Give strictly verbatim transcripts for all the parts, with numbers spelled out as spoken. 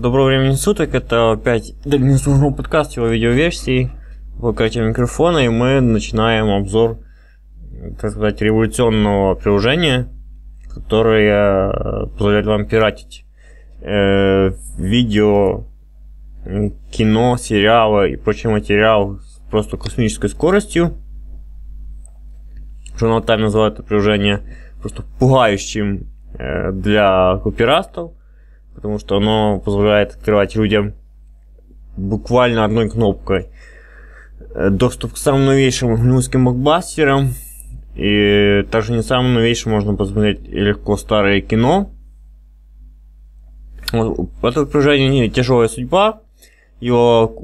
Доброго времени суток, это опять дальнесужный подкаст, его видеоверсии по коррективе микрофона, и мы начинаем обзор, так сказать, революционного приложения, которое позволяет вам пиратить э, видео, кино, сериалы и прочие материалы с просто космической скоростью. Журнал Time называет это приложение просто пугающим э, для копирастов, потому что оно позволяет открывать людям буквально одной кнопкой доступ к самым новейшим голливудским блокбастерам, и также не самым новейшим можно посмотреть легко старое кино. Вот, это приложение «Тяжелая судьба», его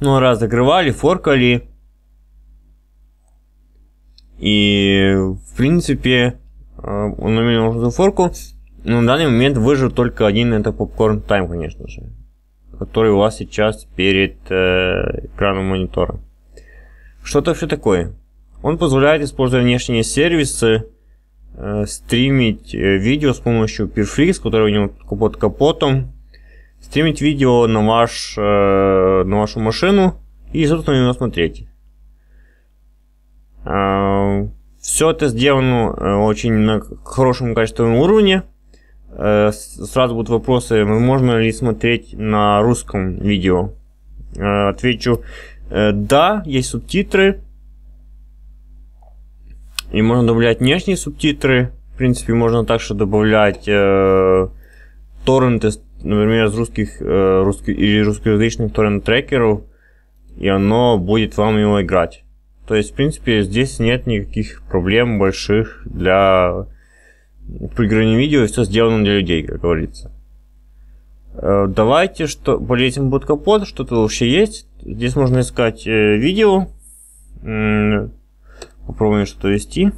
много раз закрывали, форкали, и в принципе он имел нужную форку. Но на данный момент выжил только один, это Popcorn Time, конечно же, который у вас сейчас перед э, экраном монитора. Что это вообще такое? Он позволяет, используя внешние сервисы, э, стримить э, видео с помощью Peerflix, который у него под капотом, стримить видео на, ваш, э, на вашу машину и, собственно, на него смотреть. Э, все это сделано э, очень на хорошем качественном уровне. Сразу будут вопросы, можно ли смотреть на русском видео. Отвечу, да, есть субтитры. И можно добавлять внешние субтитры. В принципе, можно также добавлять э, торренты, например, из русских э, русских или русскоязычных торрент-трекеров. И оно будет вам его играть. То есть, в принципе, здесь нет никаких проблем больших для проигрывание видео, и все сделано для людей, как говорится. Давайте что полезем под капот, что-то вообще есть. Здесь можно искать э, видео. Попробуем что-то вести.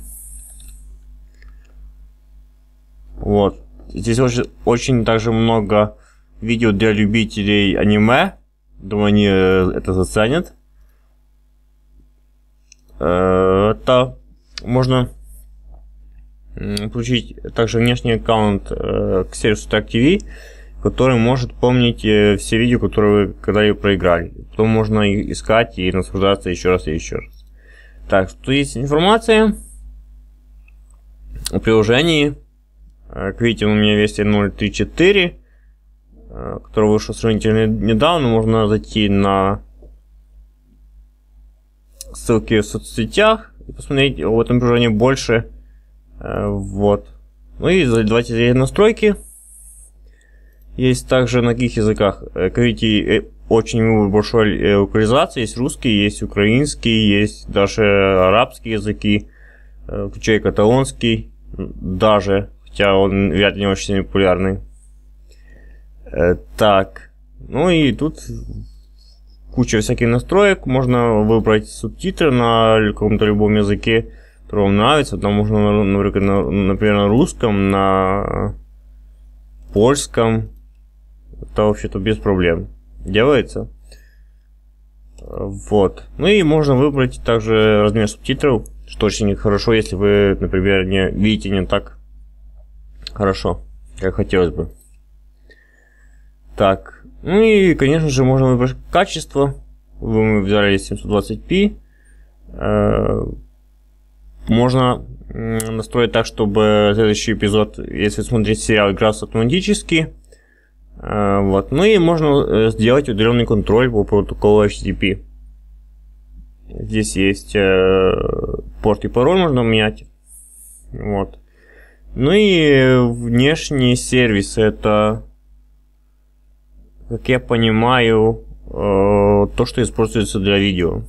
Вот. Здесь очень, очень также много видео для любителей аниме. Думаю, они это заценят. Э, это можно получить также внешний аккаунт э, к сервису Тракт ТВ, который может помнить э, все видео, которые вы когда-либо проиграли. Потом можно их искать и наслаждаться еще раз и еще раз. Так, тут есть информация о приложении. Как видите, у меня версия ноль точка три точка четыре, э, которая вышла сравнительно недавно. Можно зайти на ссылки в соцсетях и посмотреть об этом приложении больше. Вот. Ну и давайте зайдем в настройки. Есть также на каких языках. Как видите, очень большой локализации. Есть русский, есть украинский, есть даже арабские языки, включая каталонский даже, хотя он вряд ли не очень популярный. Так. Ну и тут куча всяких настроек. Можно выбрать субтитры на каком-то любом языке, вам нравится. Там можно, например, на русском, на польском. Это вообще-то без проблем делается. Вот. Ну и можно выбрать также размер субтитров, что очень хорошо, если вы, например, не видите не так хорошо, как хотелось бы. Так. Ну и, конечно же, можно выбрать качество. Мы взяли семьсот двадцать пэ. Можно настроить так, чтобы следующий эпизод, если смотреть сериал, игрался автоматически. Вот. Ну и можно сделать удаленный контроль по протоколу эйч ти ти пи. Здесь есть порт и пароль, можно менять. Вот. Ну и внешние сервисы, это, как я понимаю, то, что используется для видео.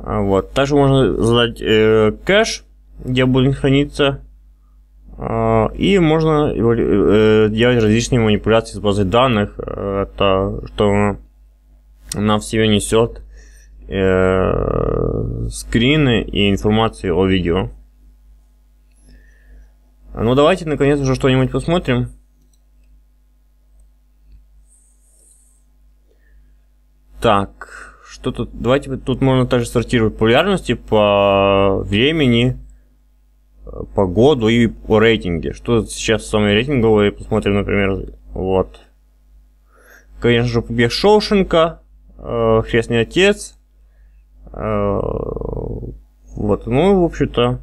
Вот. Также можно задать э, кэш, где будет храниться, э, и можно э, делать различные манипуляции с базой данных, э, это, что она, она в себе несет э, скрины и информацию о видео. Ну давайте наконец уже что-нибудь посмотрим. Так. Что тут? Давайте тут можно также сортировать популярности по времени, по году и по рейтинге. Что сейчас самые рейтинговые? Посмотрим, например, Вот. Конечно же, побег Шоушенка, э, Крестный отец. Э, вот, ну, в общем-то,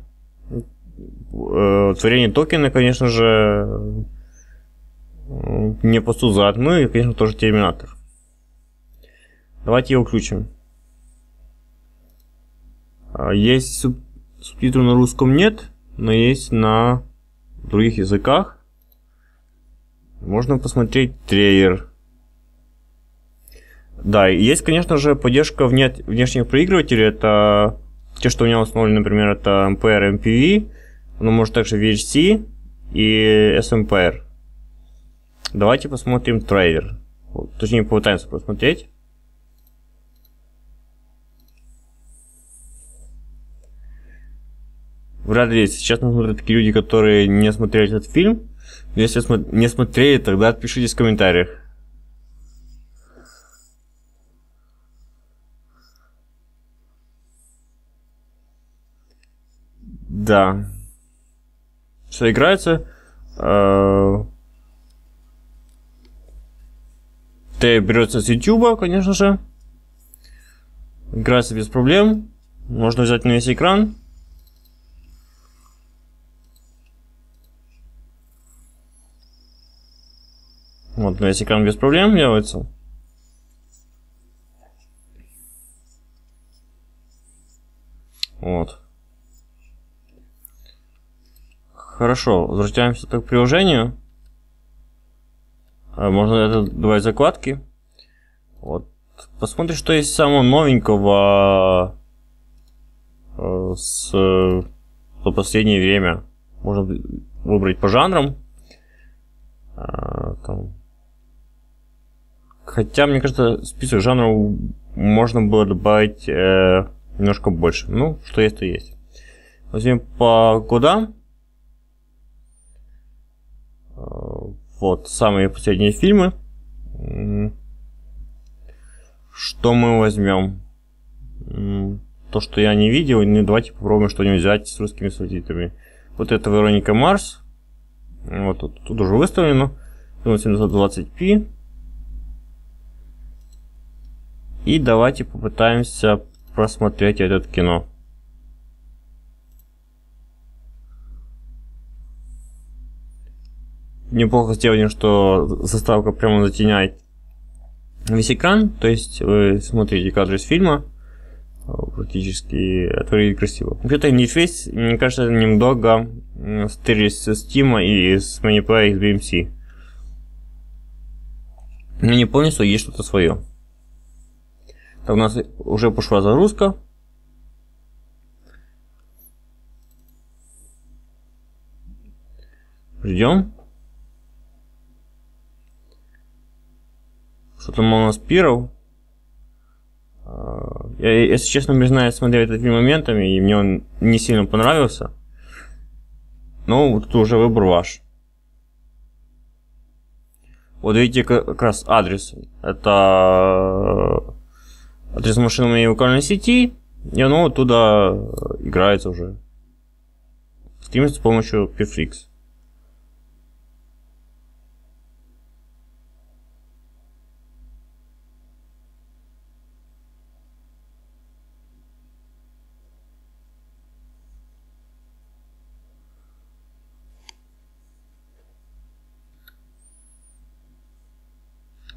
э, творение Токена, конечно же, э, не пусту за одну, и, конечно, тоже Терминатор. Давайте его включим. Есть суб... субтитры на русском нет, но есть на других языках. Можно посмотреть трейлер. Да, и есть, конечно же, поддержка внешних проигрывателей. Это те, что у меня установлены, например, это MPlayer, эм пи ви, но может также ви эл си и SMPlayer. Давайте посмотрим трейлер. Точнее, попытаемся посмотреть. Вряд ли сейчас нас смотрят такие люди, которые не смотрели этот фильм. Если не смотрели, тогда отпишитесь в комментариях. Да. Все играется. Т берется с Ютуба, конечно же. Играется без проблем. Можно взять на весь экран. Вот, на весь экран без проблем делается. Вот. Хорошо, возвращаемся так к приложению. Можно это добавить закладки. Вот. Посмотрим, что есть самого новенького с, за последнее время. Можно выбрать по жанрам. А, там. Хотя, мне кажется, список жанров можно было добавить э, немножко больше. Ну, что есть, то есть. Возьмем по годам. Вот, самые последние фильмы. Что мы возьмем? То, что я не видел. Ну, давайте попробуем что-нибудь взять с русскими субтитрами. Вот это Вероника Марс. Вот тут, тут уже выставлено. семьсот двадцать пи. И давайте попытаемся просмотреть этот кино. Неплохо сделано, что заставка прямо затеняет весь экран. То есть вы смотрите кадры из фильма. Практически отворили красиво. Вообще-то интерфейс, мне кажется, немного стырились со Steam и с Maniplay, и с би эм си. Но не помню, что есть что-то свое. Так, у нас уже пошла загрузка. Ждем. Что там у нас первого? Я, если честно, признаюсь, смотрел этот фильм моментами, и мне он не сильно понравился. Но вот тут уже выбор ваш. Вот видите как раз адрес. Это адрес машины моей локальной сети, и оно оттуда играется уже. Стримится с помощью Peerflix.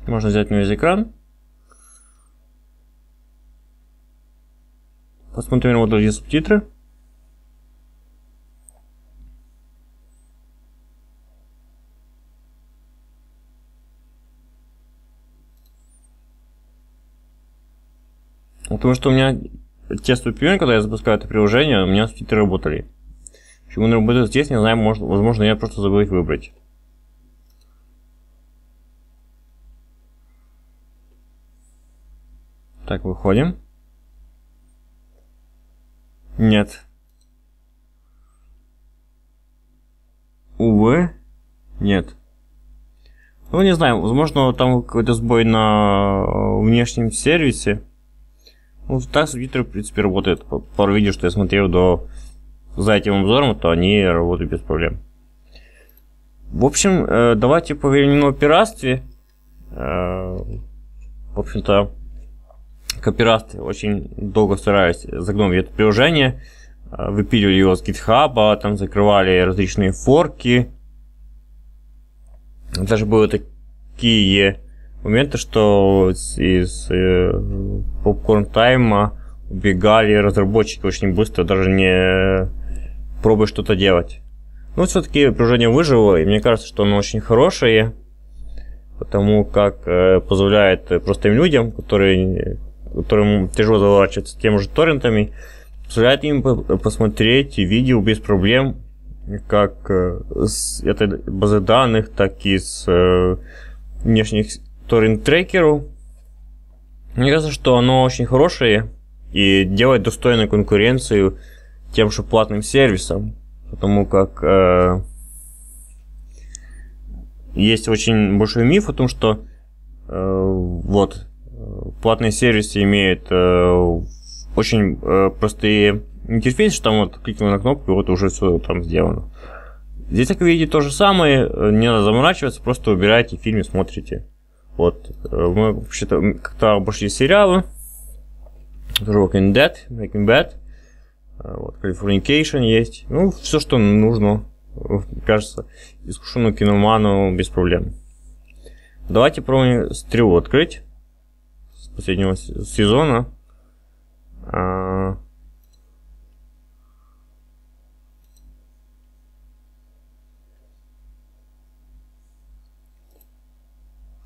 Можно взять на весь экран. Посмотрим вот эти субтитры. Потому что у меня тестовый пион, когда я запускаю это приложение, у меня субтитры работали. Почему они работают здесь, не знаю, может, возможно, я просто забыл их выбрать. Так, выходим. Нет. Увы. Нет. Ну, не знаю, возможно, там какой-то сбой на внешнем сервисе. Ну, так субтитры, в принципе, работает. Пару видео, что я смотрел до... за этим обзором, то они работают без проблем. В общем, э, давайте поговорим о пиратстве. Э, в общем-то, копирасты очень долго старались загнуть это приложение. Э, выпиливали его с гитхаба, там закрывали различные форки. Даже были такие моменты, что из э, Popcorn Time убегали разработчики очень быстро, даже не пробуя что-то делать. Но все-таки приложение выжило, и мне кажется, что оно очень хорошее, потому как э, позволяет простым людям, которые, которым тяжело заворачиваться тем же торрентами, позволяет им посмотреть видео без проблем, как э, с этой базы данных, так и с э, внешних торрент-трекеров. Мне кажется, что оно очень хорошее и делает достойную конкуренцию тем же платным сервисам. Потому как э, есть очень большой миф о том, что э, вот платные сервисы имеют э, очень э, простые интерфейсы, что там вот кликнул на кнопку и вот уже все там сделано. Здесь, как видите, то же самое, не надо заморачиваться, просто выбираете фильм и смотрите. Вот. Мы вообще-то как-то обошли сериалы. Walking Dead, Breaking Bad. Вот, Californication есть. Ну, все, что нужно, кажется, искушенному киноману без проблем. Давайте пробуем стрелу открыть с последнего сезона. А...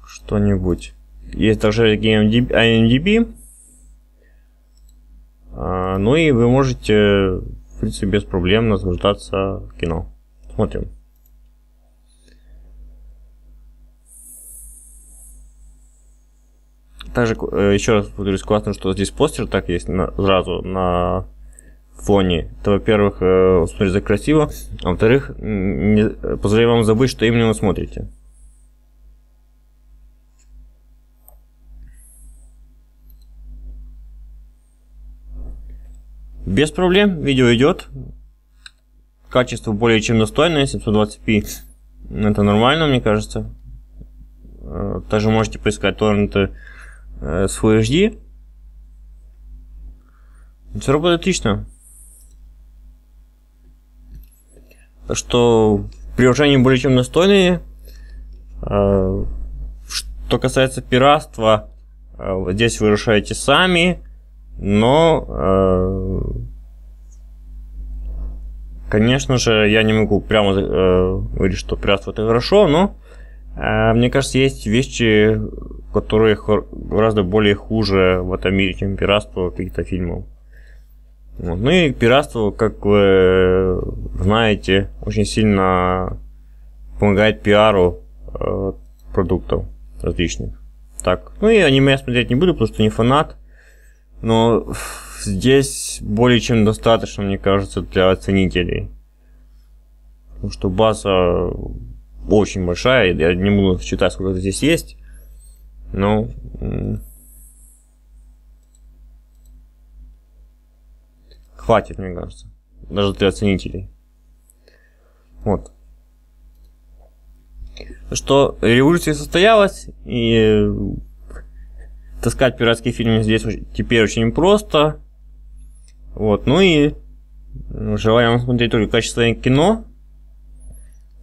Что-нибудь. Есть также ай эм ди би. Ну и вы можете, в принципе, без проблем наслаждаться кино. Смотрим. Также, еще раз повторюсь, классно, что здесь постер так есть на, сразу на фоне. Это, во-первых, смотрится красиво, а во-вторых, не позволяю вам забыть, что именно вы смотрите. Без проблем, видео идет, качество более чем достойное, семьсот двадцать пэ, это нормально, мне кажется. Также можете поискать торренты с фулл эйч ди. Все работает отлично. Так что приложения более чем достойные. Что касается пиратства, здесь вы решаете сами. Но, э, конечно же, я не могу прямо э, говорить, что пиратство это хорошо, но э, мне кажется, есть вещи, которые гораздо более хуже в этом мире, чем пиратство каких-то фильмов. Вот. Ну и пиратство, как вы знаете, очень сильно помогает пиару э, продуктов различных. Так, ну и аниме я смотреть не буду, потому что не фанат. Но здесь более чем достаточно, мне кажется, для ценителей. Потому что база очень большая, я не буду считать, сколько здесь есть. Но... Хватит, мне кажется. Даже для ценителей. Вот. Что революция состоялась, и... Таскать пиратские фильмы здесь теперь очень просто. Вот, ну и желаю вам смотреть только качественное кино.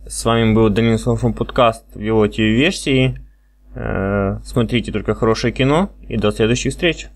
С вами был Данил Солнцов, подкаст ви эл си версии. Смотрите только хорошее кино и до следующих встреч.